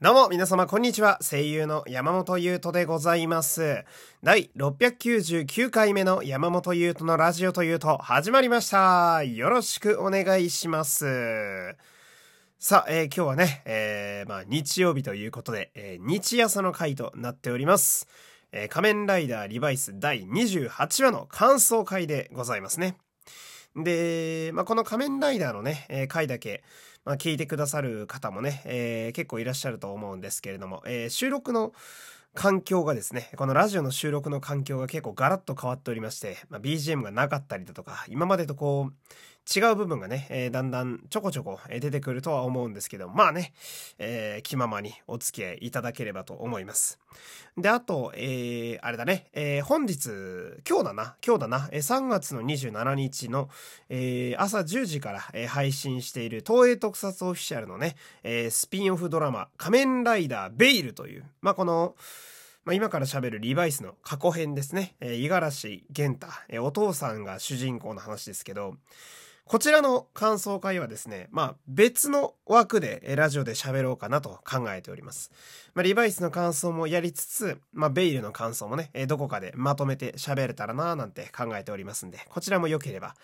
どうも皆様こんにちは、声優の山本優斗でございます。第699回目の山本優斗のラジオというと始まりました。よろしくお願いします。さあ、今日はね、日曜日ということで、日朝の回となっております。仮面ライダーリバイス第28話の感想回でございますね。で、この仮面ライダーのね、回だけ、聞いてくださる方もね、結構いらっしゃると思うんですけれども、収録の環境がですね、このラジオの収録の環境が結構ガラッと変わっておりまして、BGM がなかったりだとか、今までとこう、違う部分がね、だんだんちょこちょこ出てくるとは思うんですけど、気ままにお付き合いいただければと思います。で、あと、今日だな、3月の27日の、朝10時から、配信している東映特撮オフィシャルのね、スピンオフドラマ、仮面ライダーベイルという、この、今から喋るリバイスの過去編ですね。五十嵐玄太、お父さんが主人公の話ですけど、こちらの感想会はですね、別の枠でラジオで喋ろうかなと考えております。リバイスの感想もやりつつ、ベイルの感想もね、どこかでまとめて喋れたらなぁなんて考えておりますんで、こちらも良ければ、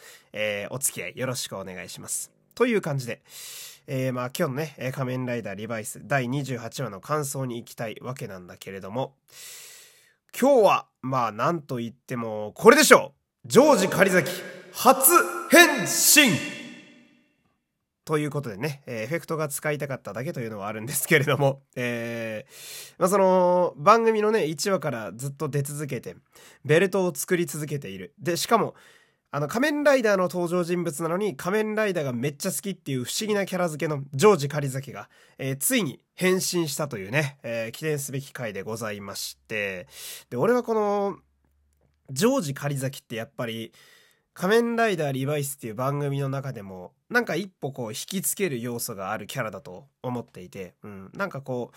お付き合いよろしくお願いします。という感じで、今日のね、仮面ライダーリバイス第28話の感想に行きたいわけなんだけれども、今日は、なんと言っても、これでしょう！ジョージ狩崎、初変身！ということでね、エフェクトが使いたかっただけというのはあるんですけれども、その、番組のね、1話からずっと出続けて、ベルトを作り続けている。で、しかも、仮面ライダーの登場人物なのに仮面ライダーがめっちゃ好きっていう不思議なキャラ付けのジョージ狩崎が、ついに変身したというね、記念すべき回でございまして、で、俺はこのジョージ狩崎ってやっぱり仮面ライダーリバイスっていう番組の中でもなんか一歩こう引きつける要素があるキャラだと思っていて、なんかこう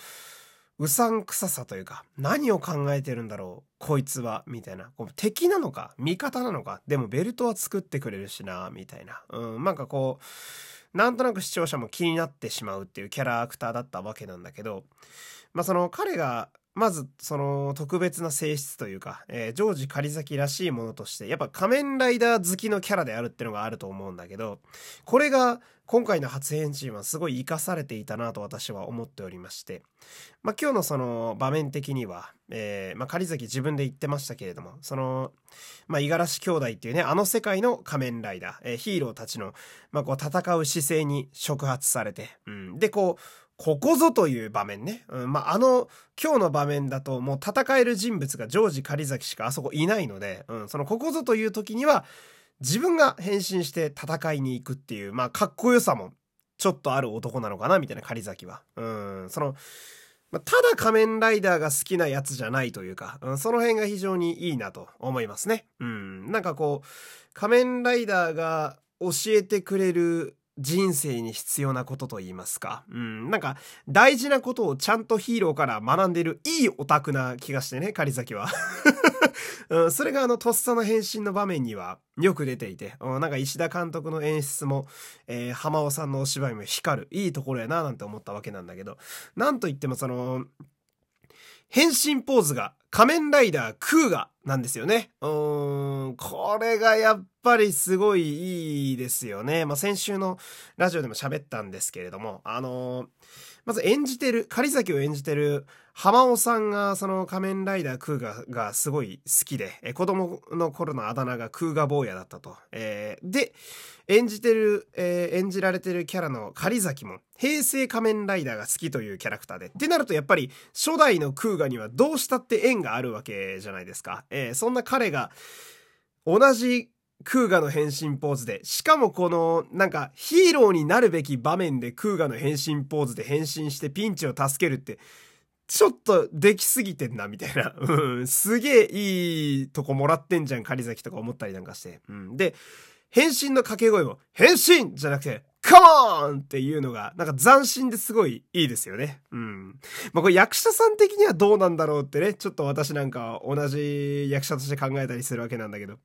うさんくささというか、何を考えてるんだろうこいつはみたいな、敵なのか味方なのか、でもベルトは作ってくれるしなみたいな、なんとなく視聴者も気になってしまうっていうキャラクターだったわけなんだけど、その彼がまずその特別な性質というか、ジョージ狩崎らしいものとしてやっぱ仮面ライダー好きのキャラであるってのがあると思うんだけど、これが今回の初変身はすごい生かされていたなと私は思っておりまして、今日のその場面的には、狩崎自分で言ってましたけれども、その五十嵐兄弟っていうね、あの世界の仮面ライダー、ヒーローたちの、こう戦う姿勢に触発されて、でこうここぞという場面ね、今日の場面だともう戦える人物がジョージ狩崎しかあそこいないので、そのここぞという時には自分が変身して戦いに行くっていう、かっこよさもちょっとある男なのかなみたいな狩崎は、その、ただ仮面ライダーが好きなやつじゃないというか、その辺が非常にいいなと思いますね。なんかこう仮面ライダーが教えてくれる人生に必要なことと言いますか、なんか大事なことをちゃんとヒーローから学んでるいいオタクな気がしてね、狩崎は、それがとっさの変身の場面にはよく出ていて、なんか石田監督の演出も、浜尾さんのお芝居も光るいいところやななんて思ったわけなんだけど、なんといってもその変身ポーズが仮面ライダークーガなんですよね。これがやっぱりすごいいいですよね。先週のラジオでも喋ったんですけれども、まず演じてる、狩崎を演じてる浜尾さんがその仮面ライダークーガがすごい好きで、子供の頃のあだ名がクーガ坊やだったと。で、演じられてるキャラの狩崎も平成仮面ライダーが好きというキャラクターで。ってなるとやっぱり初代のクーガにはどうしたって縁があるわけじゃないですか。そんな彼が同じクーガの変身ポーズで、しかもこのなんかヒーローになるべき場面でクーガの変身ポーズで変身してピンチを助けるってちょっとできすぎてんなみたいなすげえいいとこもらってんじゃん狩崎とか思ったりなんかして、で変身の掛け声も変身じゃなくてカモーンっていうのがなんか斬新ですごいいいですよね。これ役者さん的にはどうなんだろうってね、ちょっと私なんか同じ役者として考えたりするわけなんだけど、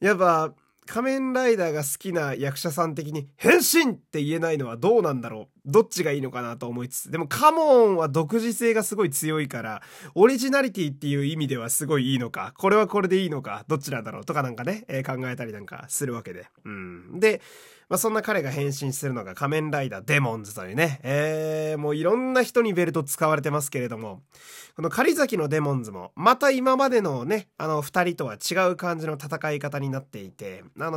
やっぱ仮面ライダーが好きな役者さん的に変身って言えないのはどうなんだろう、どっちがいいのかなと思いつつ、でもカモンは独自性がすごい強いからオリジナリティっていう意味ではすごいいいのか、これはこれでいいのか、どっちなんだろうとかなんかね、考えたりなんかするわけで、で、そんな彼が変身するのが仮面ライダーデモンズというね、もういろんな人にベルト使われてますけれども、この狩崎のデモンズもまた今までのね二人とは違う感じの戦い方になっていて、なん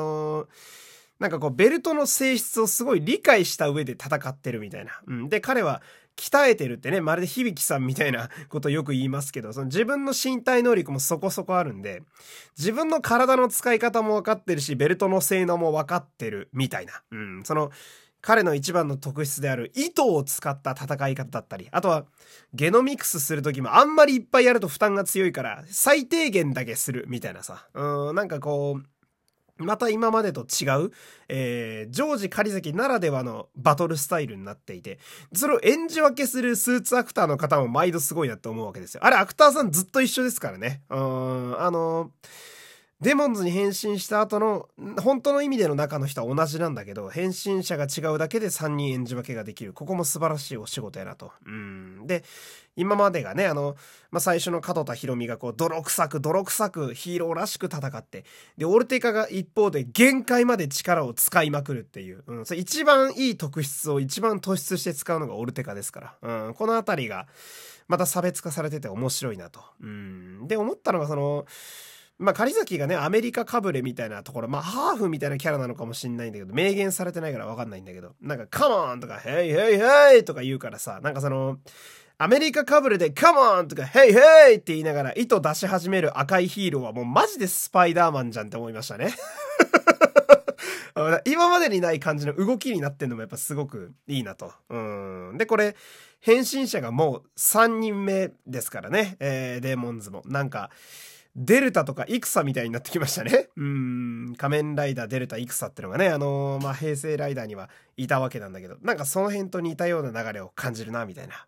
かこうベルトの性質をすごい理解した上で戦ってるみたいな、で彼は鍛えてるってね、まるで響さんみたいなことよく言いますけど、その自分の身体能力もそこそこあるんで、自分の体の使い方も分かってるし、ベルトの性能も分かってるみたいな、その彼の一番の特質である糸を使った戦い方だったり、あとはゲノミクスする時もあんまりいっぱいやると負担が強いから最低限だけするみたいなさ、なんかこうまた今までと違う、ジョージ狩崎ならではのバトルスタイルになっていて、それを演じ分けするスーツアクターの方も毎度すごいなって思うわけですよ。あれアクターさんずっと一緒ですからね。デモンズに変身した後の本当の意味での中の人は同じなんだけど、変身者が違うだけで3人演じ分けができる、ここも素晴らしいお仕事やなと。で今までがね最初の門田博美がこう泥臭くヒーローらしく戦って、でオルテカが一方で限界まで力を使いまくるっていう、それ一番いい特質を一番突出して使うのがオルテカですから、このあたりがまた差別化されてて面白いなと。で思ったのが狩崎がねアメリカかぶれみたいなところ、ハーフみたいなキャラなのかもしんないんだけど、明言されてないから分かんないんだけど、なんかカモンとかヘイヘイヘイとか言うからさ、なんかアメリカかぶれでカモンとかヘイヘイって言いながら糸出し始める赤いヒーローはもうマジでスパイダーマンじゃんって思いましたね。今までにない感じの動きになってんのもやっぱすごくいいなと。でこれ変身者がもう3人目ですからね、デーモンズもなんかデルタとかイクサみたいになってきましたね。仮面ライダーデルタイクサってのがね、平成ライダーにはいたわけなんだけど、なんかその辺と似たような流れを感じるなみたいな。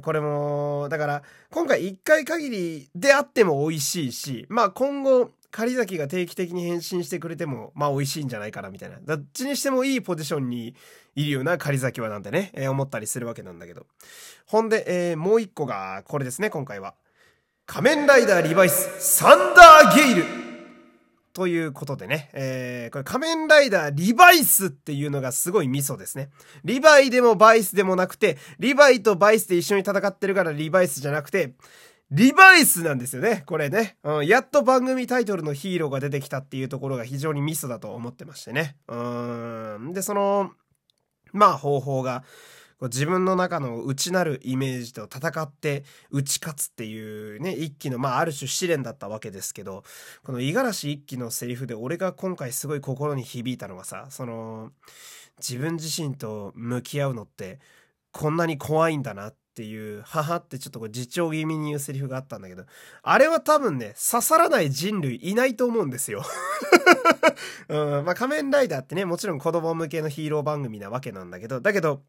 これもだから今回1回限りであっても美味しいし、今後狩崎が定期的に変身してくれても美味しいんじゃないかなみたいな、どっちにしてもいいポジションにいるような狩崎はなんてね、思ったりするわけなんだけど、ほんで、もう一個がこれですね。今回は仮面ライダーリバイスサンダーゲイルということでね、これ仮面ライダーリバイスっていうのがすごいミソですね。リバイでもバイスでもなくて、リバイとバイスで一緒に戦ってるからリバイスじゃなくてリバイスなんですよね、これね。やっと番組タイトルのヒーローが出てきたっていうところが非常にミソだと思ってましてね。で方法が自分の中の内なるイメージと戦って打ち勝つっていうね、一輝のある種試練だったわけですけど、この五十嵐一輝のセリフで俺が今回すごい心に響いたのがさ、自分自身と向き合うのってこんなに怖いんだなっていう、母ってちょっと自重気味に言うセリフがあったんだけど、あれは多分ね刺さらない人類いないと思うんですよ。仮面ライダーってね、もちろん子供向けのヒーロー番組なわけなんだけど、だけど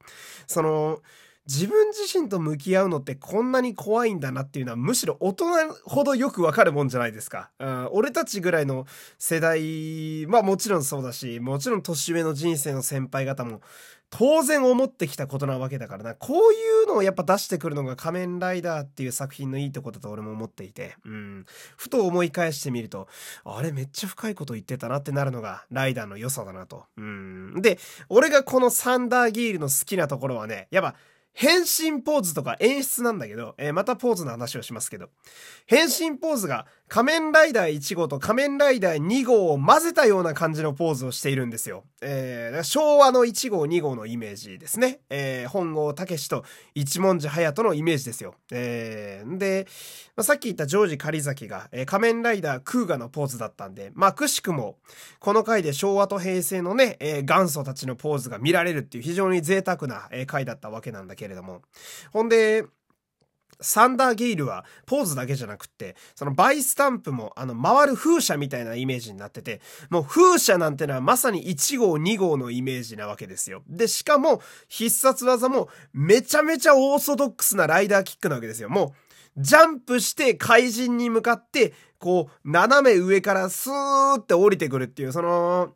自分自身と向き合うのってこんなに怖いんだなっていうのはむしろ大人ほどよくわかるもんじゃないですか。俺たちぐらいの世代もちろんそうだし、もちろん年上の人生の先輩方も当然思ってきたことなわけだからな。こういうのをやっぱ出してくるのが仮面ライダーっていう作品のいいとこだと俺も思っていて、ふと思い返してみると、あれめっちゃ深いこと言ってたなってなるのがライダーの良さだなと。で、俺がこのサンダーギールの好きなところはね、やっぱ変身ポーズとか演出なんだけど、またポーズの話をしますけど、変身ポーズが仮面ライダー1号と仮面ライダー2号を混ぜたような感じのポーズをしているんですよ。昭和の1号2号のイメージですね。本郷武史と一文字隼人のイメージですよ。で、さっき言ったジョージ狩崎が、仮面ライダークーガのポーズだったんで、くしくもこの回で昭和と平成のね、元祖たちのポーズが見られるっていう非常に贅沢な、回だったわけなんだけど、ほんでサンダーゲイルはポーズだけじゃなくってバイスタンプも回る風車みたいなイメージになってて、もう風車なんてのはまさに1号2号のイメージなわけですよ。でしかも必殺技もめちゃめちゃオーソドックスなライダーキックなわけですよ。もうジャンプして怪人に向かってこう斜め上からスーって降りてくるっていう、その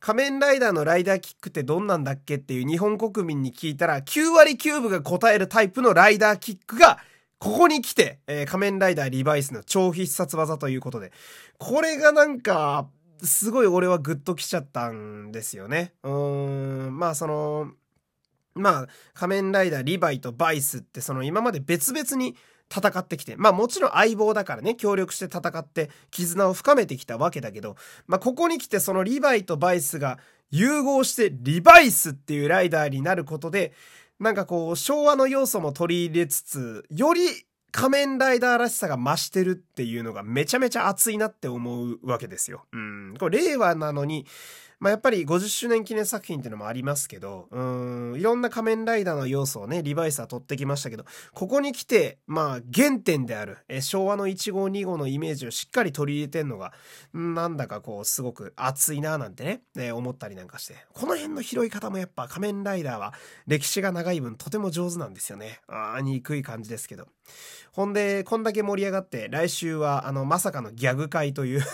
仮面ライダーのライダーキックってどんなんだっけっていう日本国民に聞いたら9割9分が答えるタイプのライダーキックがここに来て、仮面ライダーリバイスの超必殺技ということで、これがなんかすごい俺はグッときちゃったんですよね。まあその仮面ライダーリバイとバイスってその今まで別々に戦ってきて、まあもちろん相棒だからね、協力して戦って絆を深めてきたわけだけど、まあここに来てそのリバイとバイスが融合してリバイスっていうライダーになることで、なんかこう昭和の要素も取り入れつつ、より仮面ライダーらしさが増してるっていうのがめちゃめちゃ熱いなって思うわけですよ。これ令和なのに、まあ、やっぱり50周年記念作品っていうのもありますけど、いろんな仮面ライダーの要素をね、リバイスは取ってきましたけど、ここに来て、まあ、原点である、昭和の1号2号のイメージをしっかり取り入れてんのが、なんだかこう、すごく熱いななんてね、思ったりなんかして。この辺の拾い方もやっぱ仮面ライダーは歴史が長い分とても上手なんですよね。憎い感じですけど。ほんでこんだけ盛り上がって、来週はまさかのギャグ会という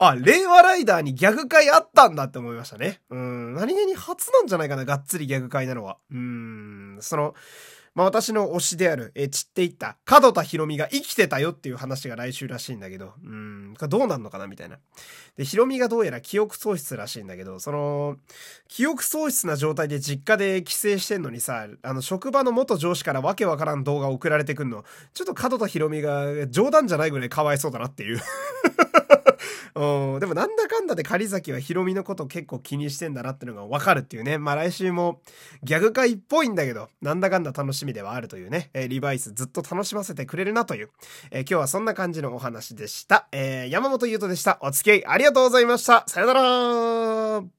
あ、令和ライダーにギャグ会あったんだって思いましたね。何気に初なんじゃないかな、がっつりギャグ会なのは。そのまあ、私の推しである散っていった門田ヒロミが生きてたよっていう話が来週らしいんだけど、どうなんのかなみたいな。で、ヒロミがどうやら記憶喪失らしいんだけど、その記憶喪失な状態で実家で帰省してんのにさ、職場の元上司からわけわからん動画送られてくんの、ちょっと門田ヒロミが冗談じゃないぐらいかわいそうだなっていうでもなんだかんだで狩崎はヒロミのこと結構気にしてんだなってのがわかるっていうね。まあ来週もギャグ会っぽいんだけど、なんだかんだ楽しみではあるというね。リバイスずっと楽しませてくれるなという、今日はそんな感じのお話でした。山本優斗でした。お付き合いありがとうございました。さよなら。